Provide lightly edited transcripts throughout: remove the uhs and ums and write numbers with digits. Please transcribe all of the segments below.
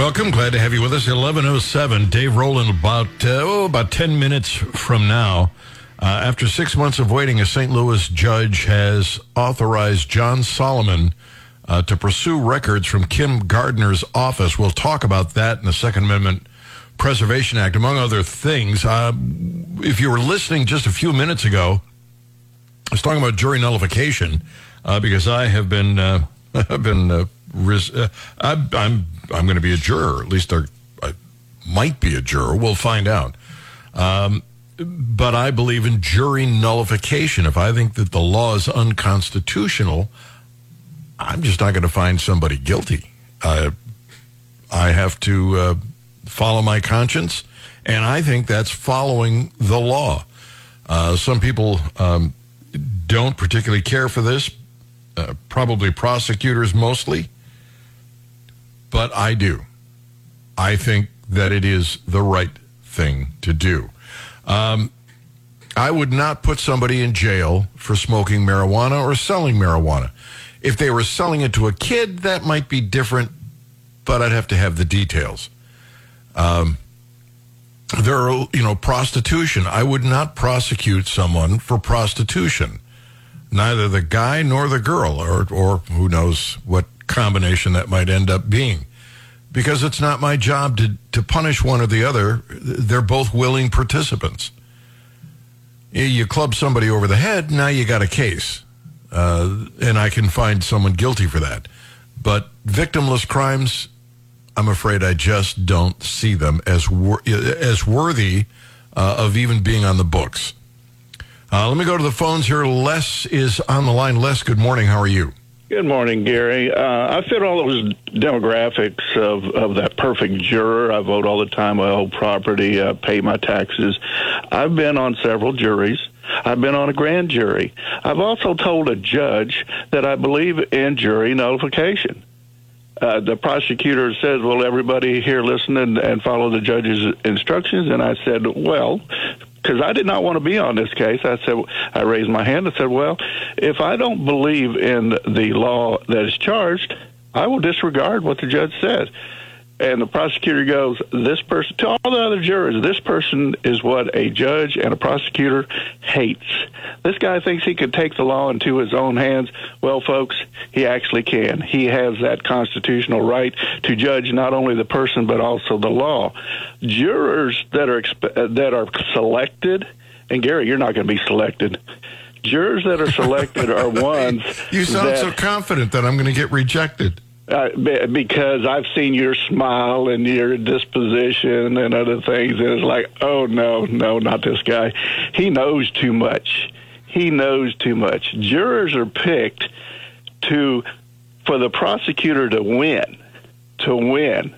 Welcome. Glad to have you with us. 11:07. Dave Roland, about 10 minutes from now. After 6 months of waiting, a St. Louis judge has authorized John Solomon to pursue records from Kim Gardner's office. We'll talk about that in the Second Amendment Preservation Act, among other things. If you were listening just a few minutes ago, I was talking about jury nullification because I have been, I'm going to be a juror. At least I might be a juror. We'll find out. But I believe in jury nullification. If I think that the law is unconstitutional, I'm just not going to find somebody guilty. I have to follow my conscience, and I think that's following the law. Some people don't particularly care for this, probably prosecutors mostly, but I do. I think that it is the right thing to do. I would not put somebody in jail for smoking marijuana or selling marijuana. If they were selling it to a kid, that might be different, but I'd have to have the details. There are, prostitution. I would not prosecute someone for prostitution, neither the guy nor the girl, or who knows what combination that might end up being. Because it's not my job to punish one or the other. They're both willing participants. You club somebody over the head, now you got a case. And I can find someone guilty for that. But victimless crimes, I'm afraid I just don't see them as worthy of even being on the books. Let me go to the phones here. Les is on the line. Les, good morning. How are you? Good morning, Gary. I fit all those demographics of that perfect juror. I vote all the time. I hold property. I pay my taxes. I've been on several juries. I've been on a grand jury. I've also told a judge that I believe in jury nullification. The prosecutor says, well, everybody here listen and follow the judge's instructions. And I said, well, because I did not want to be on this case. I raised my hand and said, well, if I don't believe in the law that is charged, I will disregard what the judge says. And the prosecutor goes, this person, to all the other jurors, this person is what a judge and a prosecutor hates. This guy thinks he could take the law into his own hands. Well, folks, he actually can. He has that constitutional right to judge not only the person but also the law. Jurors that are selected, and Gary, you're not going to be selected. Jurors that are selected are ones You sound so confident that I'm going to get rejected. Because I've seen your smile and your disposition and other things, and it's like, oh, no, not this guy. He knows too much. Jurors are picked for the prosecutor to win.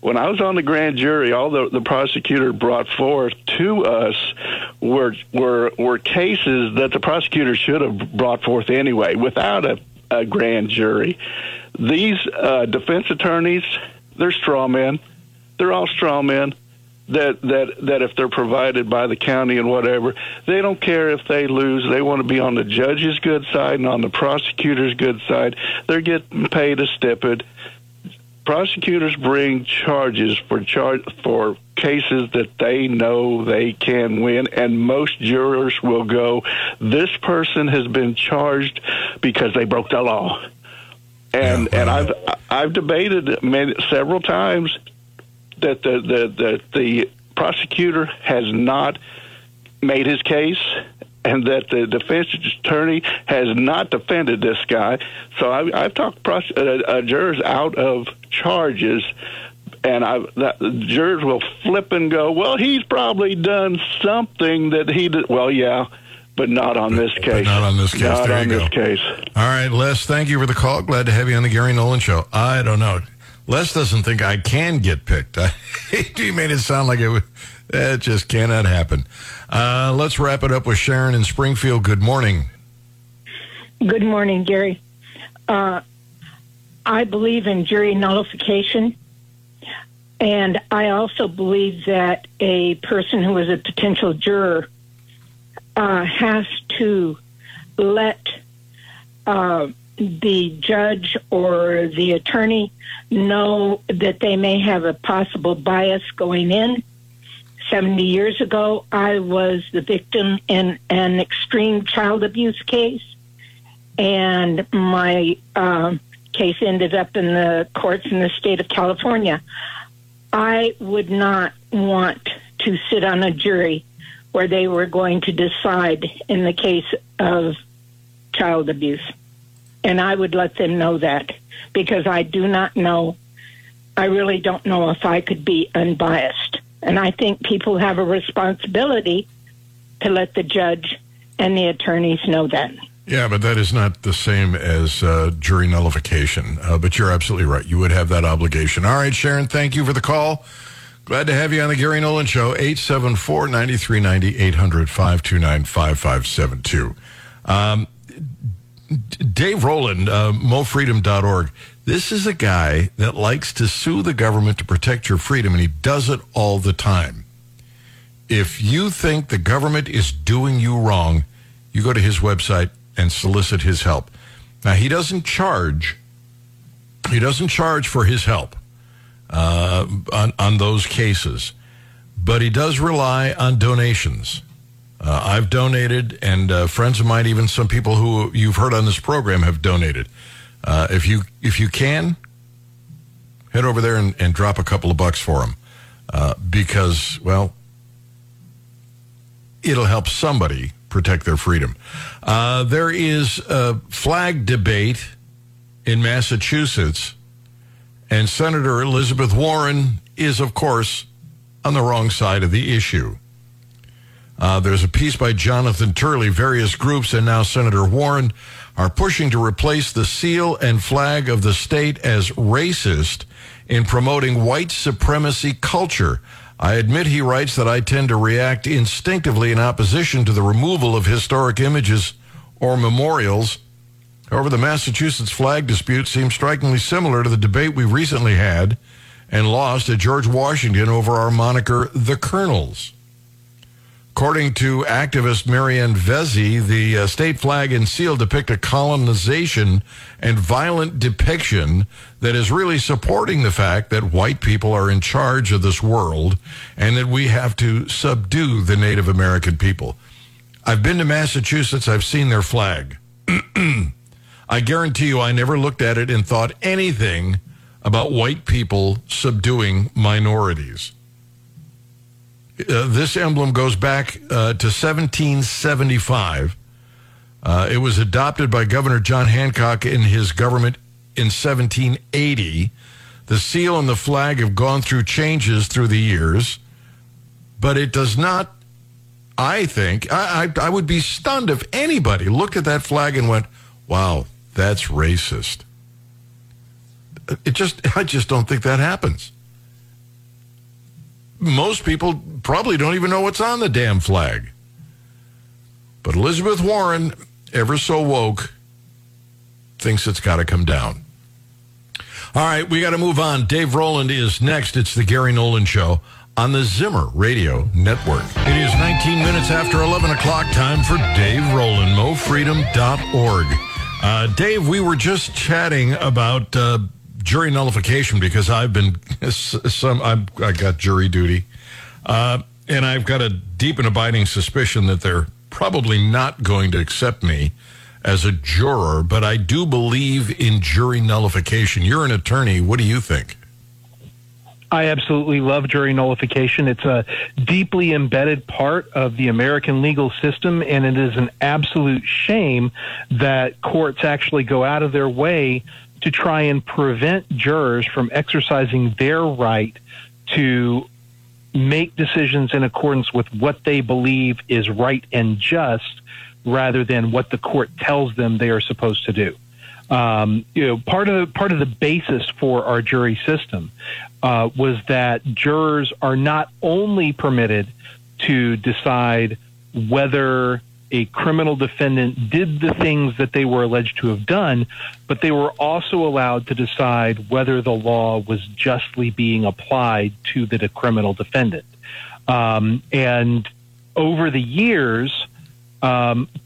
When I was on the grand jury, all the prosecutor brought forth to us were cases that the prosecutor should have brought forth anyway without a grand jury. These defense attorneys, they're straw men. They're all straw men that if they're provided by the county and whatever, they don't care if they lose. They want to be on the judge's good side and on the prosecutor's good side. They're getting paid a stipend. Prosecutors bring charges for cases that they know they can win, and most jurors will go, this person has been charged because they broke the law. And I've debated several times that the prosecutor has not made his case and that the defense attorney has not defended this guy. So I've talked jurors out of charges, and jurors will flip and go, well, he's probably done something that he did. Well, yeah. But not on this case. Not on this case. All right, Les, thank you for the call. Glad to have you on the Gary Nolan Show. I don't know. Les doesn't think I can get picked. He made it sound like it was. That just cannot happen. Let's wrap it up with Sharon in Springfield. Good morning. Good morning, Gary. I believe in jury nullification. And I also believe that a person who is a potential juror has to let the judge or the attorney know that they may have a possible bias going in. 70 years ago, I was the victim in an extreme child abuse case, and my case ended up in the courts in the state of California. I would not want to sit on a jury where they were going to decide in the case of child abuse. And I would let them know that, because I do not know, I really don't know if I could be unbiased. And I think people have a responsibility to let the judge and the attorneys know that. Yeah, but that is not the same as jury nullification. But you're absolutely right. You would have that obligation. All right, Sharon, thank you for the call. Glad to have you on the Gary Nolan Show. 874-9390, 800-529-5572. Dave Roland, MoFreedom.org. This is a guy that likes to sue the government to protect your freedom, and he does it all the time. If you think the government is doing you wrong, you go to his website and solicit his help. Now, he doesn't charge for his help on those cases, but he does rely on donations. I've donated, and friends of mine, even some people who you've heard on this program, have donated. If you can, head over there and drop a couple of bucks for them, because, well, it'll help somebody protect their freedom. There is a flag debate in Massachusetts, and Senator Elizabeth Warren is, of course, on the wrong side of the issue. There's a piece by Jonathan Turley. Various groups and now Senator Warren are pushing to replace the seal and flag of the state as racist in promoting white supremacy culture. I admit, he writes, that I tend to react instinctively in opposition to the removal of historic images or memorials. However, the Massachusetts flag dispute seems strikingly similar to the debate we recently had and lost at George Washington over our moniker, the Colonels. According to activist Marianne Vesey, the state flag and seal depict a colonization and violent depiction that is really supporting the fact that white people are in charge of this world and that we have to subdue the Native American people. I've been to Massachusetts. I've seen their flag. I guarantee you I never looked at it and thought anything about white people subduing minorities. This emblem goes back to 1775. It was adopted by Governor John Hancock in his government in 1780. The seal and the flag have gone through changes through the years, but it does not, I think, I would be stunned if anybody looked at that flag and went, wow, that's racist. I just don't think that happens. Most people probably don't even know what's on the damn flag. But Elizabeth Warren, ever so woke, thinks it's got to come down. All right, we got to move on. Dave Roland is next. It's the Gary Nolan Show on the Zimmer Radio Network. It is 19 minutes after 11 o'clock. Time for Dave Roland, MoFreedom.org. Dave, we were just chatting about jury nullification, because I got jury duty, and I've got a deep and abiding suspicion that they're probably not going to accept me as a juror, but I do believe in jury nullification. You're an attorney. What do you think? I absolutely love jury nullification. It's a deeply embedded part of the American legal system, and it is an absolute shame that courts actually go out of their way to try and prevent jurors from exercising their right to make decisions in accordance with what they believe is right and just, rather than what the court tells them they are supposed to do. Part of the basis for our jury system was that jurors are not only permitted to decide whether a criminal defendant did the things that they were alleged to have done, but they were also allowed to decide whether the law was justly being applied to the criminal defendant. And over the years,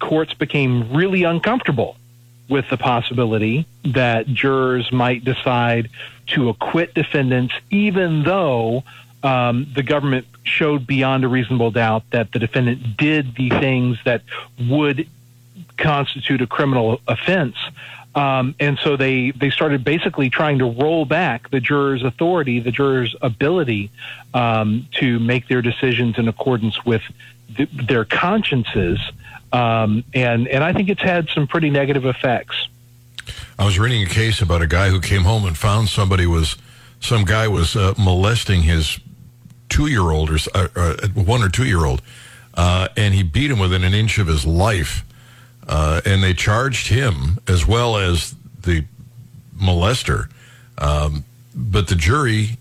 courts became really uncomfortable with the possibility that jurors might decide to acquit defendants, even though the government showed beyond a reasonable doubt that the defendant did the things that would constitute a criminal offense. And so they started basically trying to roll back the jurors' authority, the jurors' ability to make their decisions in accordance with their consciences. And I think it's had some pretty negative effects. I was reading a case about a guy who came home and found some guy was molesting his 2-year-old or 1 or 2-year-old, and he beat him within an inch of his life. And they charged him as well as the molester. But the jury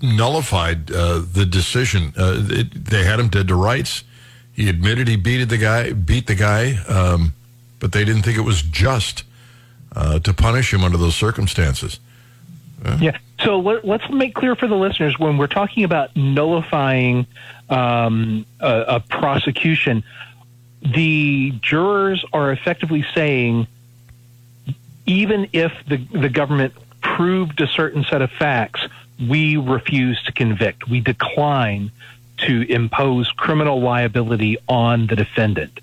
nullified the decision. They had him dead to rights. He admitted he beat the guy, but they didn't think it was just to punish him under those circumstances. Yeah. So let's make clear for the listeners, when we're talking about nullifying a prosecution, the jurors are effectively saying, even if the government proved a certain set of facts, we refuse to convict. We decline to impose criminal liability on the defendant.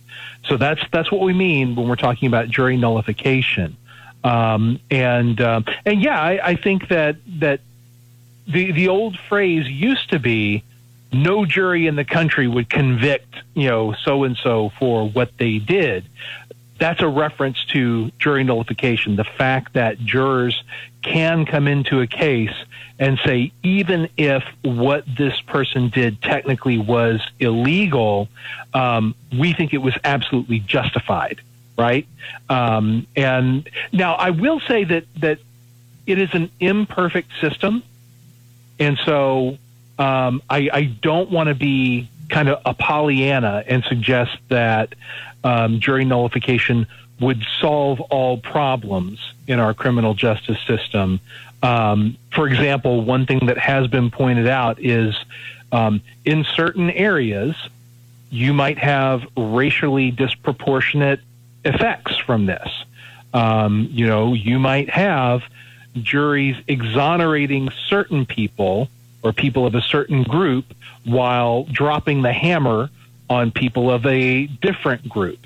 So that's what we mean when we're talking about jury nullification. And yeah, I think that the old phrase used to be, no jury in the country would convict, so-and-so for what they did. That's a reference to jury nullification, the fact that jurors can come into a case and say, even if what this person did technically was illegal, we think it was absolutely justified, right? And now I will say that it is an imperfect system, and so I don't want to be kind of a Pollyanna and suggest that jury nullification would solve all problems in our criminal justice system. For example, one thing that has been pointed out is in certain areas, you might have racially disproportionate effects from this. You might have juries exonerating certain people or people of a certain group while dropping the hammer on people of a different group.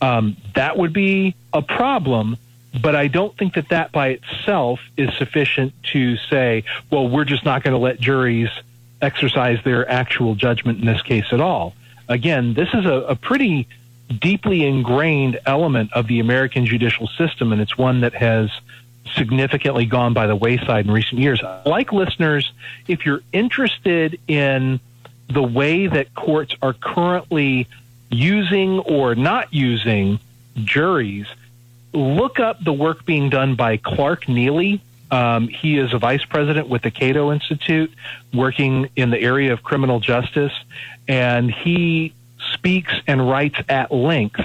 That would be a problem, but I don't think that by itself is sufficient to say, well, we're just not going to let juries exercise their actual judgment in this case at all. Again, this is a pretty deeply ingrained element of the American judicial system, and it's one that has significantly gone by the wayside in recent years. Like listeners, if you're interested in the way that courts are currently using or not using juries, look up the work being done by Clark Neely. He is a vice president with the Cato Institute, working in the area of criminal justice, and he speaks and writes at length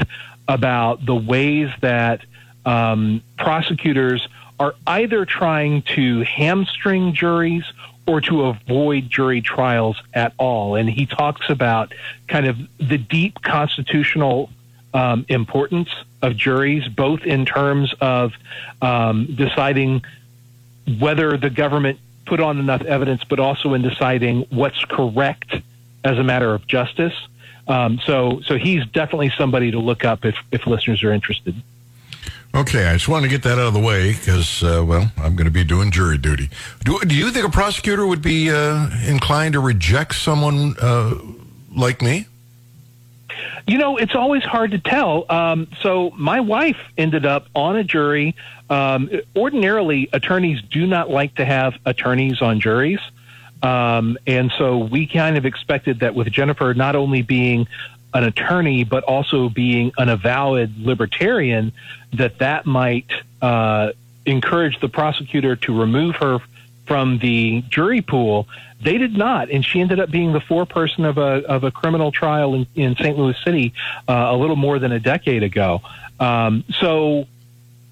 about the ways that prosecutors are either trying to hamstring juries or to avoid jury trials at all. And he talks about kind of the deep constitutional importance of juries, both in terms of deciding whether the government put on enough evidence, but also in deciding what's correct as a matter of justice. So he's definitely somebody to look up if listeners are interested. Okay, I just wanted to get that out of the way because, I'm going to be doing jury duty. Do you think a prosecutor would be inclined to reject someone like me? It's always hard to tell. So my wife ended up on a jury. Ordinarily, attorneys do not like to have attorneys on juries. And so we kind of expected that with Jennifer not only being an attorney, but also being an avowed libertarian, that might encourage the prosecutor to remove her from the jury pool. They did not, and she ended up being the foreperson of a criminal trial in St. Louis City a little more than a decade ago. So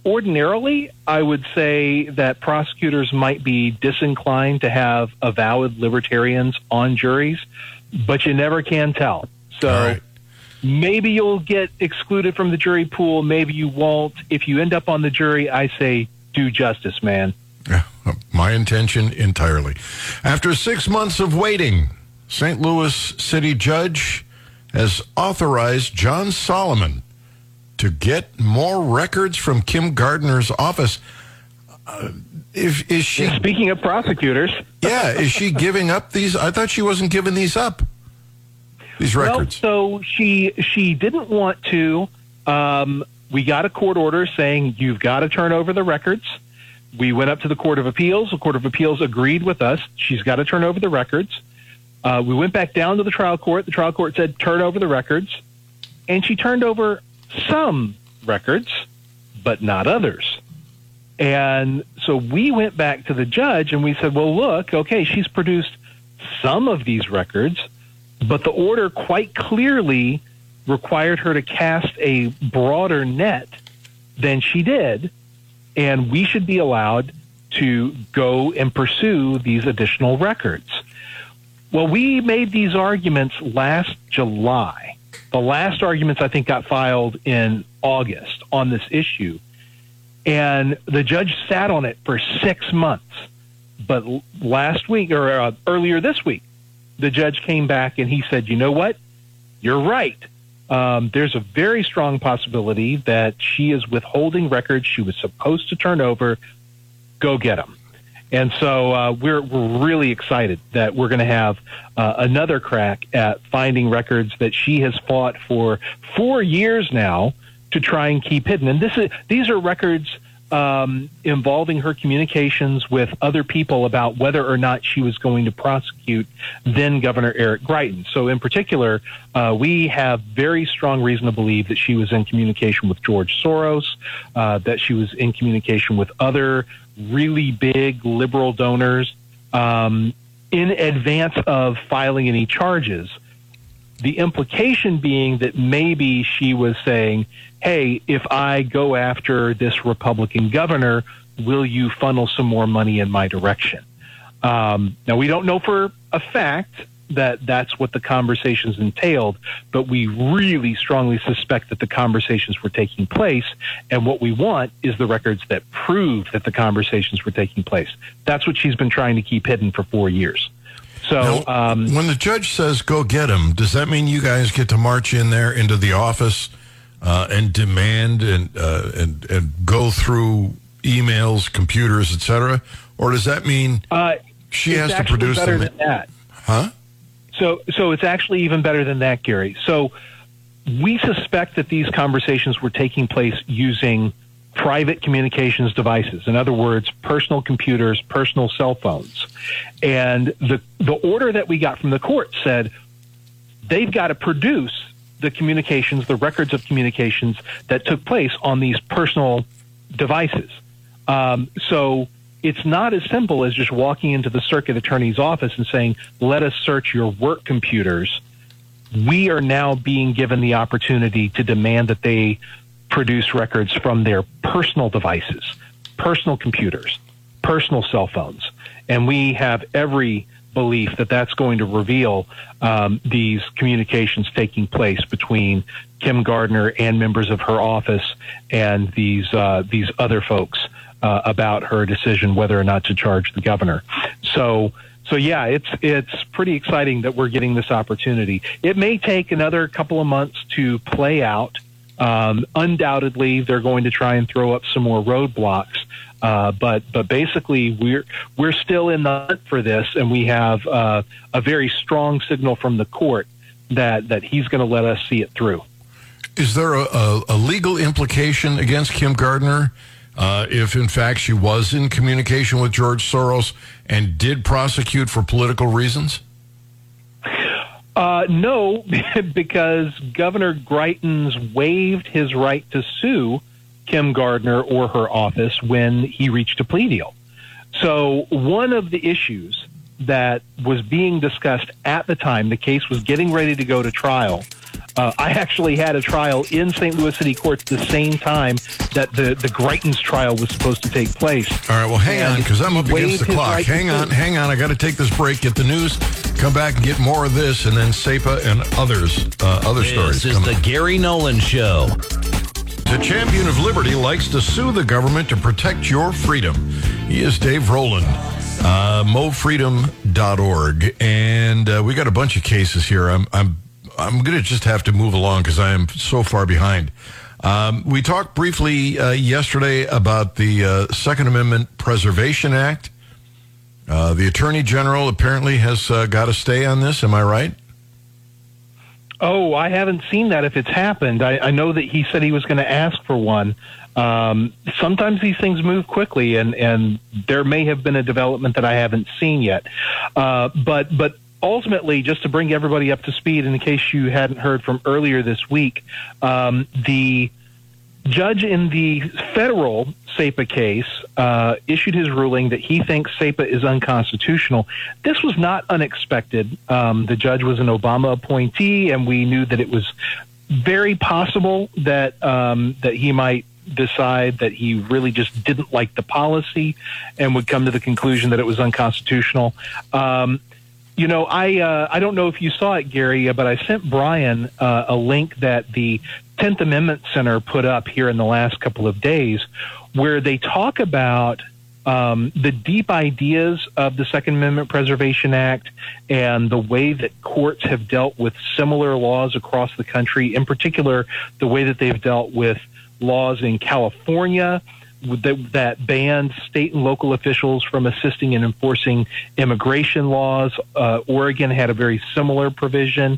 ordinarily, I would say that prosecutors might be disinclined to have avowed libertarians on juries, but you never can tell. So. All right. Maybe you'll get excluded from the jury pool. Maybe you won't. If you end up on the jury, I say do justice, man. My intention entirely. After 6 months of waiting, St. Louis City judge has authorized John Solomon to get more records from Kim Gardner's office. Is she speaking of prosecutors? Yeah, is she giving up these? I thought she wasn't giving these up. These records. Well, so she didn't want to. We got a court order saying you've got to turn over the records. We went up to the Court of Appeals. The Court of Appeals agreed with us. She's got to turn over the records. We went back down to the trial court. The trial court said turn over the records, and she turned over some records, but not others. And so we went back to the judge and we said, well, look, okay, she's produced some of these records, but the order quite clearly required her to cast a broader net than she did, and we should be allowed to go and pursue these additional records. Well, we made these arguments last July. The last arguments, I think, got filed in August on this issue. And the judge sat on it for 6 months. But last week, or earlier this week, the judge came back and he said, you know what? You're right. There's a very strong possibility that she is withholding records she was supposed to turn over. Go get them. And so we're really excited that we're going to have another crack at finding records that she has fought for 4 years now to try and keep hidden. And these are records involving her communications with other people about whether or not she was going to prosecute then Governor Eric Greitens. So in particular, we have very strong reason to believe that she was in communication with George Soros, that she was in communication with other really big liberal donors in advance of filing any charges. The implication being that maybe she was saying, hey, if I go after this Republican governor, will you funnel some more money in my direction? Now, we don't know for a fact that that's what the conversations entailed, but we really strongly suspect that the conversations were taking place, and what we want is the records that prove that the conversations were taking place. That's what she's been trying to keep hidden for 4 years. So now, when the judge says go get him, does that mean you guys get to march in there into the office and demand and go through emails, computers, etc.? Or does that mean she has to produce them? Than that. Huh? So it's actually even better than that, Gary. So we suspect that these conversations were taking place using private communications devices. In other words, personal computers, personal cell phones. And the order that we got from the court said they've got to produce the communications, the records of communications that took place on these personal devices. So it's not as simple as just walking into the circuit attorney's office and saying, let us search your work computers. We are now being given the opportunity to demand that they produce records from their personal devices, personal computers, personal cell phones. And we have every belief that that's going to reveal these communications taking place between Kim Gardner and members of her office and these other folks about her decision whether or not to charge the governor. So yeah, it's pretty exciting that we're getting this opportunity. It may take another couple of months to play out. Undoubtedly, they're going to try and throw up some more roadblocks. But basically, we're still in the hunt for this, and we have a very strong signal from the court that he's going to let us see it through. Is there a legal implication against Kim Gardner if, in fact, she was in communication with George Soros and did prosecute for political reasons? No, because Governor Greitens waived his right to sue Kim Gardner or her office when he reached a plea deal. So one of the issues that was being discussed at the time, the case was getting ready to go to trial. I actually had a trial in St. Louis City courts the same time that the Greitens trial was supposed to take place. All right, well, hang on, because I'm up against the clock. Hang on, I got to take this break, get the news. Come back and get more of this, and then SEPA and other stories. This is the Gary Nolan Show. The champion of liberty likes to sue the government to protect your freedom. He is Dave Roland, MoFreedom.org, and we got a bunch of cases here. I'm going to just have to move along because I am so far behind. We talked briefly yesterday about the Second Amendment Preservation Act. The Attorney General apparently has got a stay on this. Am I right? Oh, I haven't seen that if it's happened. I know that he said he was going to ask for one. Sometimes these things move quickly, and there may have been a development that I haven't seen yet. But ultimately, just to bring everybody up to speed, in case you hadn't heard from earlier this week, the judge in the federal SEPA case issued his ruling that he thinks SEPA is unconstitutional. This was not unexpected. The judge was an Obama appointee, and we knew that it was very possible that that he might decide that he really just didn't like the policy and would come to the conclusion that it was unconstitutional. You know, I don't know if you saw it, Gary, but I sent Brian a link that the 10th Amendment Center put up here in the last couple of days, where they talk about the deep ideas of the Second Amendment Preservation Act and the way that courts have dealt with similar laws across the country, in particular the way that they've dealt with laws in California that banned state and local officials from assisting in enforcing immigration laws. Oregon had a very similar provision,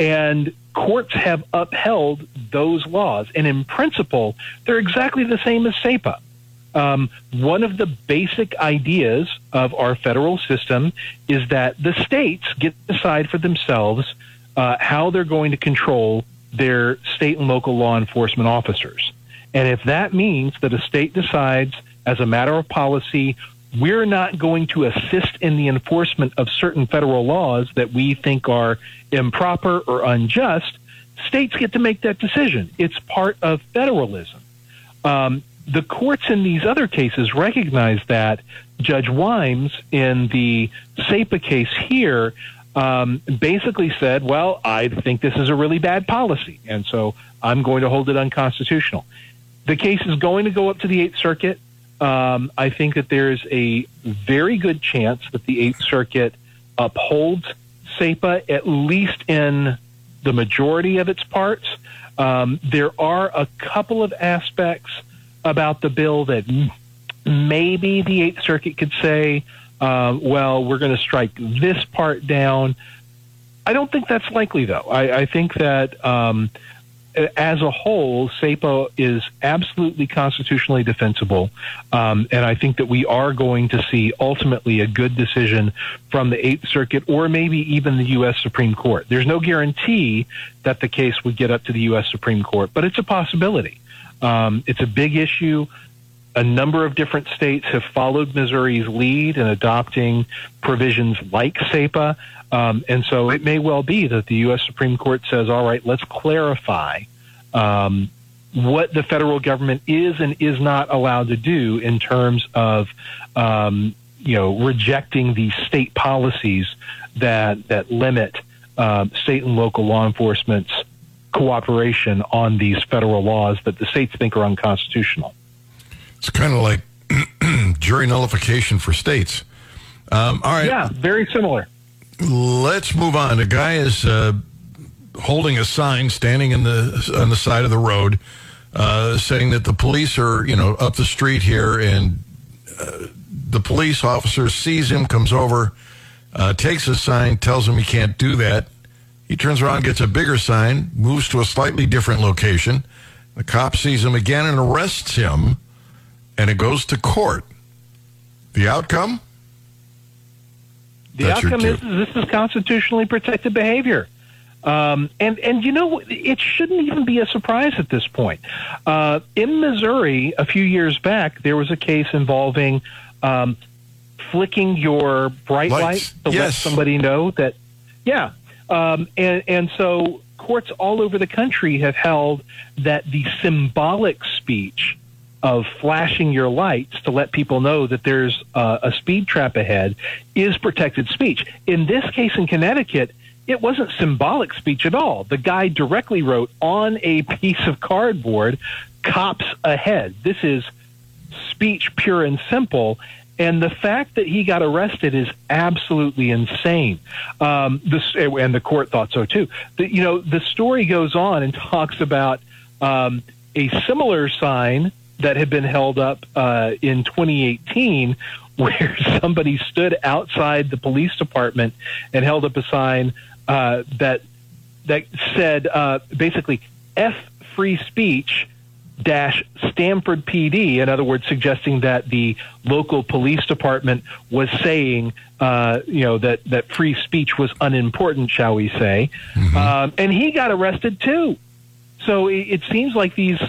and courts have upheld those laws. And in principle, they're exactly the same as SEPA. One of the basic ideas of our federal system is that the states get to decide for themselves how they're going to control their state and local law enforcement officers. And if that means that a state decides, as a matter of policy, we're not going to assist in the enforcement of certain federal laws that we think are improper or unjust, states get to make that decision. It's part of federalism. The courts in these other cases recognize that. Judge Wimes, in the SEPA case here, basically said, well, I think this is a really bad policy, and so I'm going to hold it unconstitutional. The case is going to go up to the Eighth Circuit. I think that there is a very good chance that the Eighth Circuit upholds SEPA, at least in the majority of its parts. There are a couple of aspects about the bill that maybe the Eighth Circuit could say, well, we're going to strike this part down. I don't think that's likely, though. I think that as a whole, SEPA is absolutely constitutionally defensible, and I think that we are going to see ultimately a good decision from the Eighth Circuit or maybe even the U.S. Supreme Court. There's no guarantee that the case would get up to the U.S. Supreme Court, but it's a possibility. It's a big issue. A number of different states have followed Missouri's lead in adopting provisions like SEPA, and so it may well be that the U.S. Supreme Court says, all right, let's clarify what the federal government is and is not allowed to do in terms of rejecting the state policies that limit state and local law enforcement's cooperation on these federal laws that the states think are unconstitutional. It's kind of like jury nullification for states. All right. Yeah, very similar. Let's move on. A guy is holding a sign, standing on the side of the road, saying that the police are, up the street here, and the police officer sees him, comes over, takes his sign, tells him he can't do that. He turns around, gets a bigger sign, moves to a slightly different location. The cop sees him again and arrests him. And it goes to court. The outcome? The outcome is this is constitutionally protected behavior. It shouldn't even be a surprise at this point. In Missouri, a few years back, there was a case involving flicking your bright lights to let somebody know that, and so courts all over the country have held that the symbolic speech of flashing your lights to let people know that there's a speed trap ahead is protected speech. In this case in Connecticut, it wasn't symbolic speech at all. The guy directly wrote on a piece of cardboard, "Cops ahead." This is speech pure and simple. And the fact that he got arrested is absolutely insane. And the court thought so too. The story goes on and talks about a similar sign that had been held up in 2018, where somebody stood outside the police department and held up a sign that said basically "F free speech - Stanford PD," in other words, suggesting that the local police department was saying, that free speech was unimportant, shall we say. Mm-hmm. And he got arrested too. So it seems like these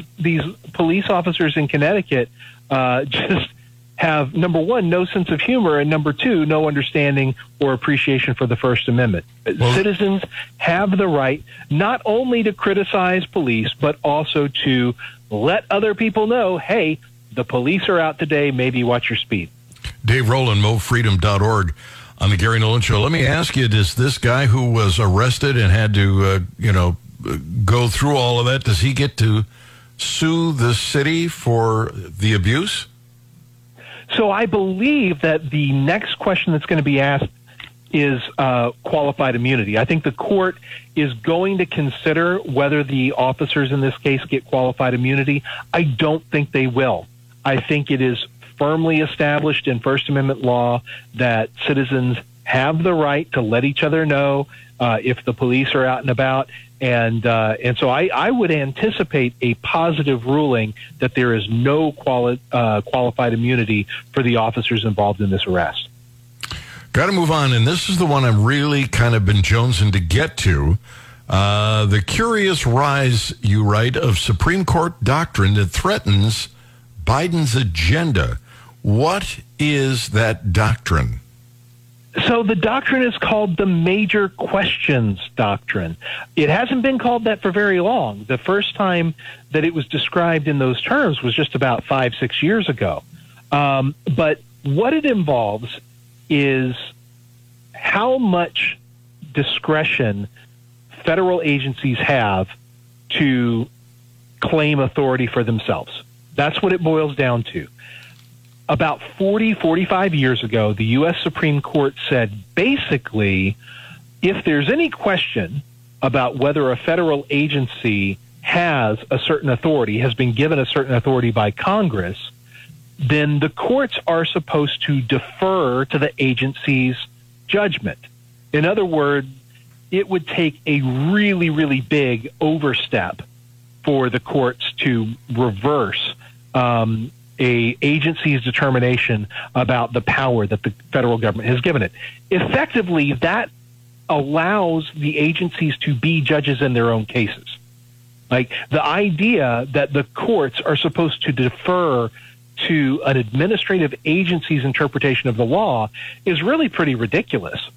police officers in Connecticut just have, number one, no sense of humor, and number two, no understanding or appreciation for the First Amendment. Well, citizens have the right not only to criticize police, but also to let other people know, hey, the police are out today, maybe watch your speed. Dave Roland, MoFreedom.org on the Gary Nolan Show. Let me ask you, does this guy who was arrested and had to, go through all of that, does he get to sue the city for the abuse? So I believe that the next question that's going to be asked is qualified immunity. I think the court is going to consider whether the officers in this case get qualified immunity. I don't think they will. I think it is firmly established in First Amendment law that citizens have the right to let each other know if the police are out and about. And so I would anticipate a positive ruling that there is no qualified immunity for the officers involved in this arrest. Got to move on, and this is the one I've really kind of been jonesing to get to. The curious rise, you write, of Supreme Court doctrine that threatens Biden's agenda. What is that doctrine? So the doctrine is called the Major Questions Doctrine. It hasn't been called that for very long. The first time that it was described in those terms was just about 5-6 years ago. But what it involves is how much discretion federal agencies have to claim authority for themselves. That's what it boils down to. About 45 years ago, the U.S. Supreme Court said, basically, if there's any question about whether a federal agency has a certain authority, has been given a certain authority by Congress, then the courts are supposed to defer to the agency's judgment. In other words, it would take a really, really big overstep for the courts to reverse a agency's determination about the power that the federal government has given it. Effectively, that allows the agencies to be judges in their own cases. Like the idea that the courts are supposed to defer to an administrative agency's interpretation of the law is really pretty ridiculous.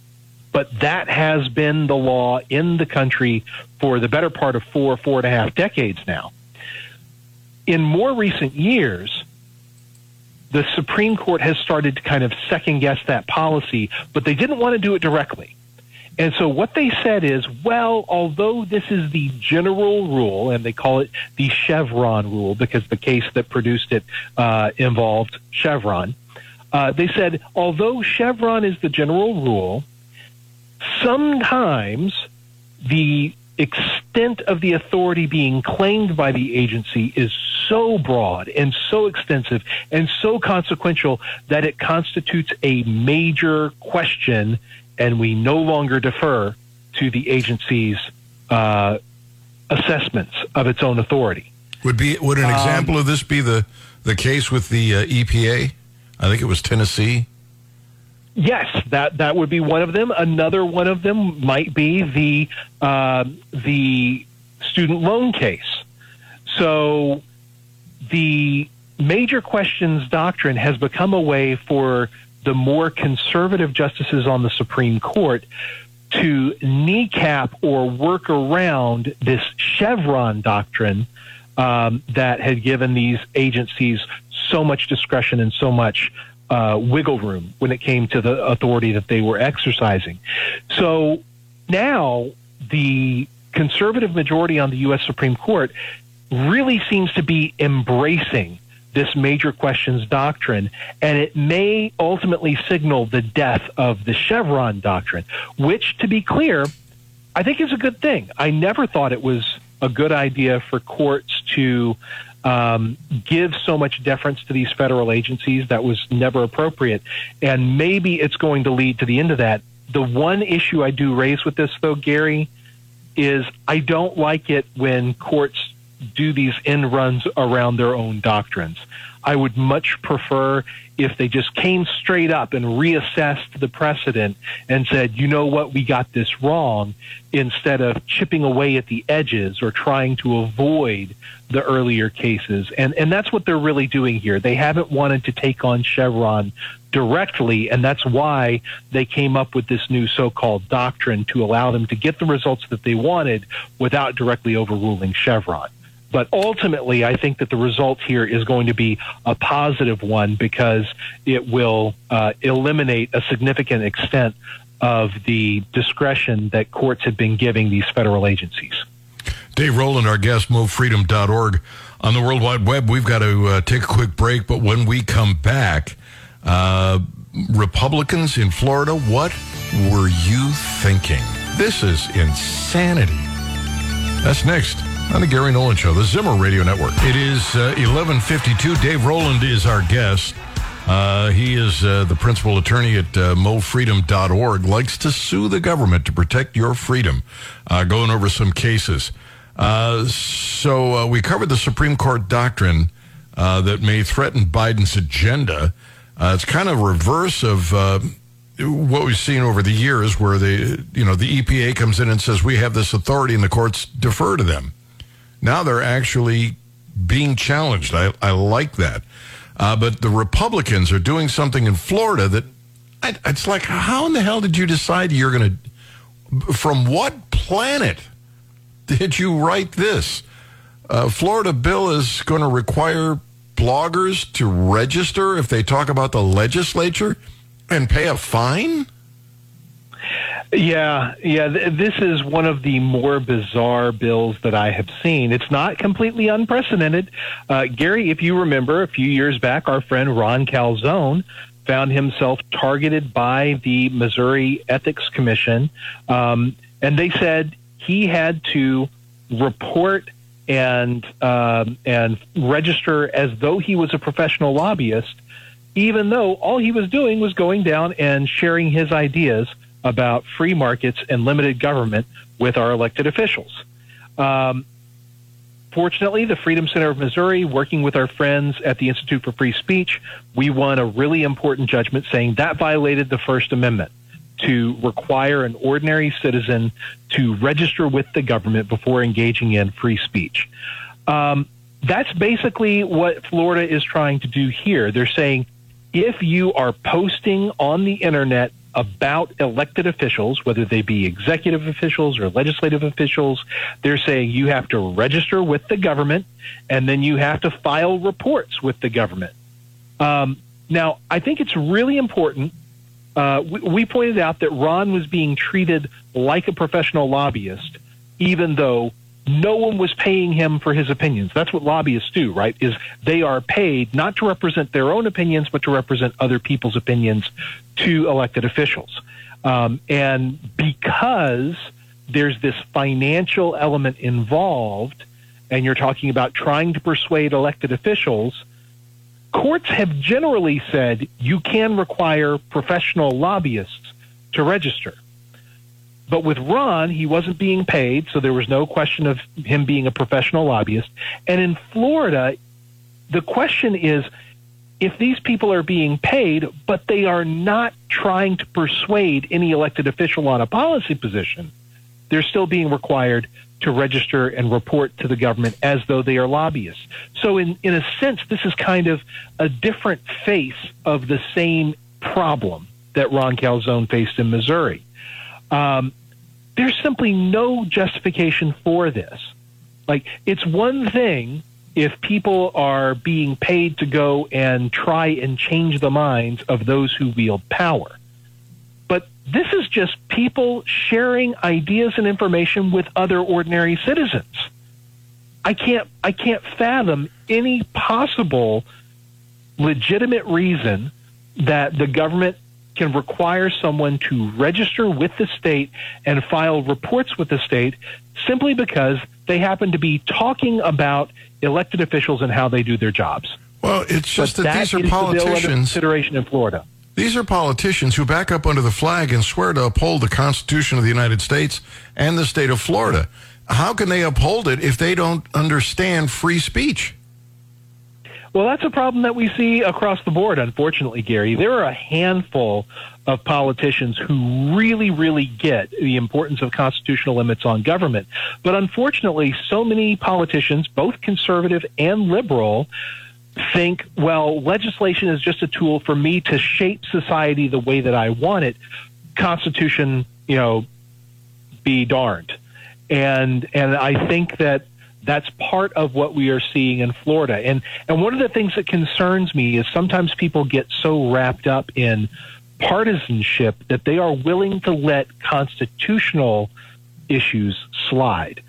But that has been the law in the country for the better part of 4.5 decades now. In more recent years, the Supreme Court has started to kind of second-guess that policy, but they didn't want to do it directly. And so what they said is, well, although this is the general rule, and they call it the Chevron rule because the case that produced it involved Chevron, they said, although Chevron is the general rule, sometimes the extent of the authority being claimed by the agency is so broad and so extensive and so consequential that it constitutes a major question, and we no longer defer to the agency's assessments of its own authority. Would an example of this be the case with the EPA? I think it was Tennessee. Yes, that would be one of them. Another one of them might be the student loan case. So the Major Questions Doctrine has become a way for the more conservative justices on the Supreme Court to kneecap or work around this Chevron doctrine that had given these agencies so much discretion and so much wiggle room when it came to the authority that they were exercising. So now the conservative majority on the U.S. Supreme Court really seems to be embracing this major questions doctrine, and it may ultimately signal the death of the Chevron doctrine, which, to be clear, I think is a good thing. I never thought it was a good idea for courts to give so much deference to these federal agencies. That was never appropriate, and maybe it's going to lead to the end of that. The one issue I do raise with this, though, Gary, is I don't like it when courts do these end runs around their own doctrines. I would much prefer if they just came straight up and reassessed the precedent and said, you know what, we got this wrong, instead of chipping away at the edges or trying to avoid the earlier cases. And that's what they're really doing here. They haven't wanted to take on Chevron directly, and that's why they came up with this new so-called doctrine to allow them to get the results that they wanted without directly overruling Chevron. But ultimately, I think that the result here is going to be a positive one, because it will eliminate a significant extent of the discretion that courts have been giving these federal agencies. Dave Roland, our guest, MoFreedom.org. On the World Wide Web, we've got to take a quick break, but when we come back, Republicans in Florida, what were you thinking? This is insanity. That's next on the Gary Nolan Show, the Zimmer Radio Network. It is 11:52. Dave Roland is our guest. He is the principal attorney at MoFreedom.org. Likes to sue the government to protect your freedom. Going over some cases. So we covered the Supreme Court doctrine that may threaten Biden's agenda. It's kind of reverse of what we've seen over the years, where the EPA comes in and says we have this authority, and the courts defer to them. Now they're actually being challenged. I like that. But the Republicans are doing something in Florida that it's like, how in the hell did you decide you're going to, from what planet did you write this? Florida bill is going to require bloggers to register if they talk about the legislature and pay a fine? Yeah. This is one of the more bizarre bills that I have seen. It's not completely unprecedented. Gary, if you remember, a few years back, our friend Ron Calzone found himself targeted by the Missouri Ethics Commission, and they said he had to report and register as though he was a professional lobbyist, even though all he was doing was going down and sharing his ideas about free markets and limited government with our elected officials. Fortunately, the Freedom Center of Missouri, working with our friends at the Institute for Free Speech, we won a really important judgment saying that violated the First Amendment to require an ordinary citizen to register with the government before engaging in free speech. That's basically what Florida is trying to do here. They're saying if you are posting on the internet about elected officials, whether they be executive officials or legislative officials, they're saying you have to register with the government, and then you have to file reports with the government. Now, I think it's really important. We pointed out that Ron was being treated like a professional lobbyist, even though no one was paying him for his opinions. That's what lobbyists do, right? Is they are paid not to represent their own opinions, but to represent other people's opinions to elected officials. And because there's this financial element involved, and you're talking about trying to persuade elected officials, courts have generally said you can require professional lobbyists to register. But with Ron, he wasn't being paid, so there was no question of him being a professional lobbyist. And in Florida, the question is, if these people are being paid, but they are not trying to persuade any elected official on a policy position, they're still being required to register and report to the government as though they are lobbyists. So in a sense, this is kind of a different face of the same problem that Ron Calzone faced in Missouri. There's simply no justification for this. Like, it's one thing if people are being paid to go and try and change the minds of those who wield power. But this is just people sharing ideas and information with other ordinary citizens. I can't fathom any possible legitimate reason that the government can require someone to register with the state and file reports with the state simply because they happen to be talking about elected officials and how they do their jobs. Well, it's just that these are politicians. The bill under consideration in Florida. These are politicians who back up under the flag and swear to uphold the Constitution of the United States and the state of Florida. How can they uphold it if they don't understand free speech? Well, that's a problem that we see across the board, unfortunately, Gary. There are a handful of politicians who really, really get the importance of constitutional limits on government. But unfortunately, so many politicians, both conservative and liberal, think, well, legislation is just a tool for me to shape society the way that I want it. Constitution, be darned. And I think that that's part of what we are seeing in Florida. And one of the things that concerns me is sometimes people get so wrapped up in partisanship that they are willing to let constitutional issues slide.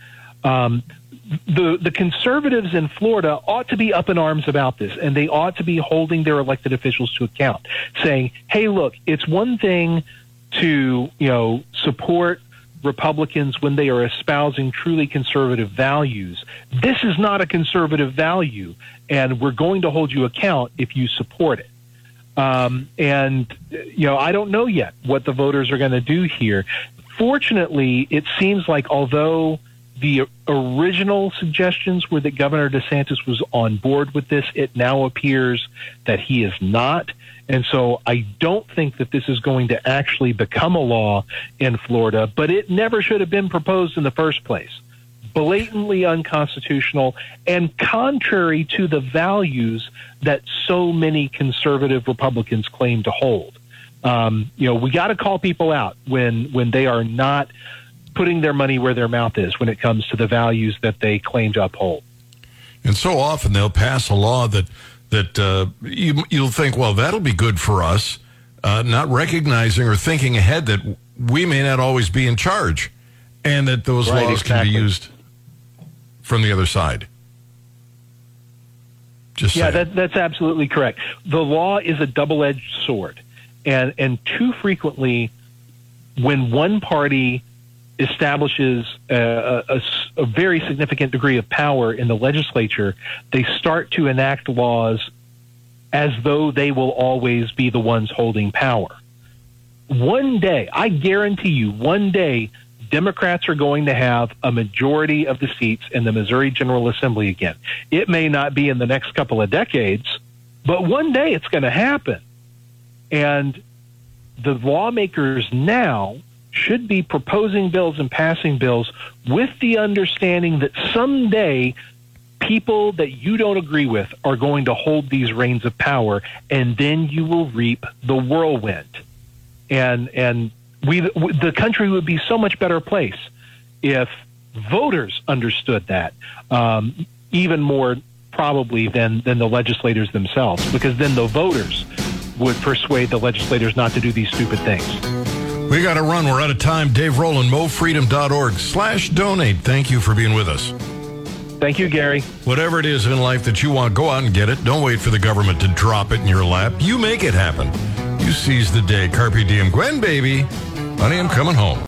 The conservatives in Florida ought to be up in arms about this, and they ought to be holding their elected officials to account, saying, hey, look, it's one thing to, support Republicans when they are espousing truly conservative values. This is not a conservative value, and we're going to hold you account if you support it. I don't know yet what the voters are going to do here. Fortunately, it seems like although the original suggestions were that Governor DeSantis was on board with this, it now appears that he is not. And so I don't think that this is going to actually become a law in Florida, but it never should have been proposed in the first place. Blatantly unconstitutional and contrary to the values that so many conservative Republicans claim to hold. We got to call people out when they are not putting their money where their mouth is when it comes to the values that they claim to uphold. And so often they'll pass a law that you'll think, well, that'll be good for us, not recognizing or thinking ahead that we may not always be in charge and that those laws can be used from the other side. That's absolutely correct. The law is a double-edged sword, and too frequently when one party establishes a very significant degree of power in the legislature, they start to enact laws as though they will always be the ones holding power. One day, I guarantee you, one day, Democrats are going to have a majority of the seats in the Missouri General Assembly again. It may not be in the next couple of decades, but one day it's going to happen. And the lawmakers now should be proposing bills and passing bills with the understanding that someday people that you don't agree with are going to hold these reins of power, and then you will reap the whirlwind. And the country would be so much better place if voters understood that, even more probably than the legislators themselves, because then the voters would persuade the legislators not to do these stupid things. We got to run. We're out of time. Dave Roland, MoFreedom.org/donate. Thank you for being with us. Thank you, Gary. Whatever it is in life that you want, go out and get it. Don't wait for the government to drop it in your lap. You make it happen. You seize the day. Carpe diem. Gwen, baby. Honey, I'm coming home.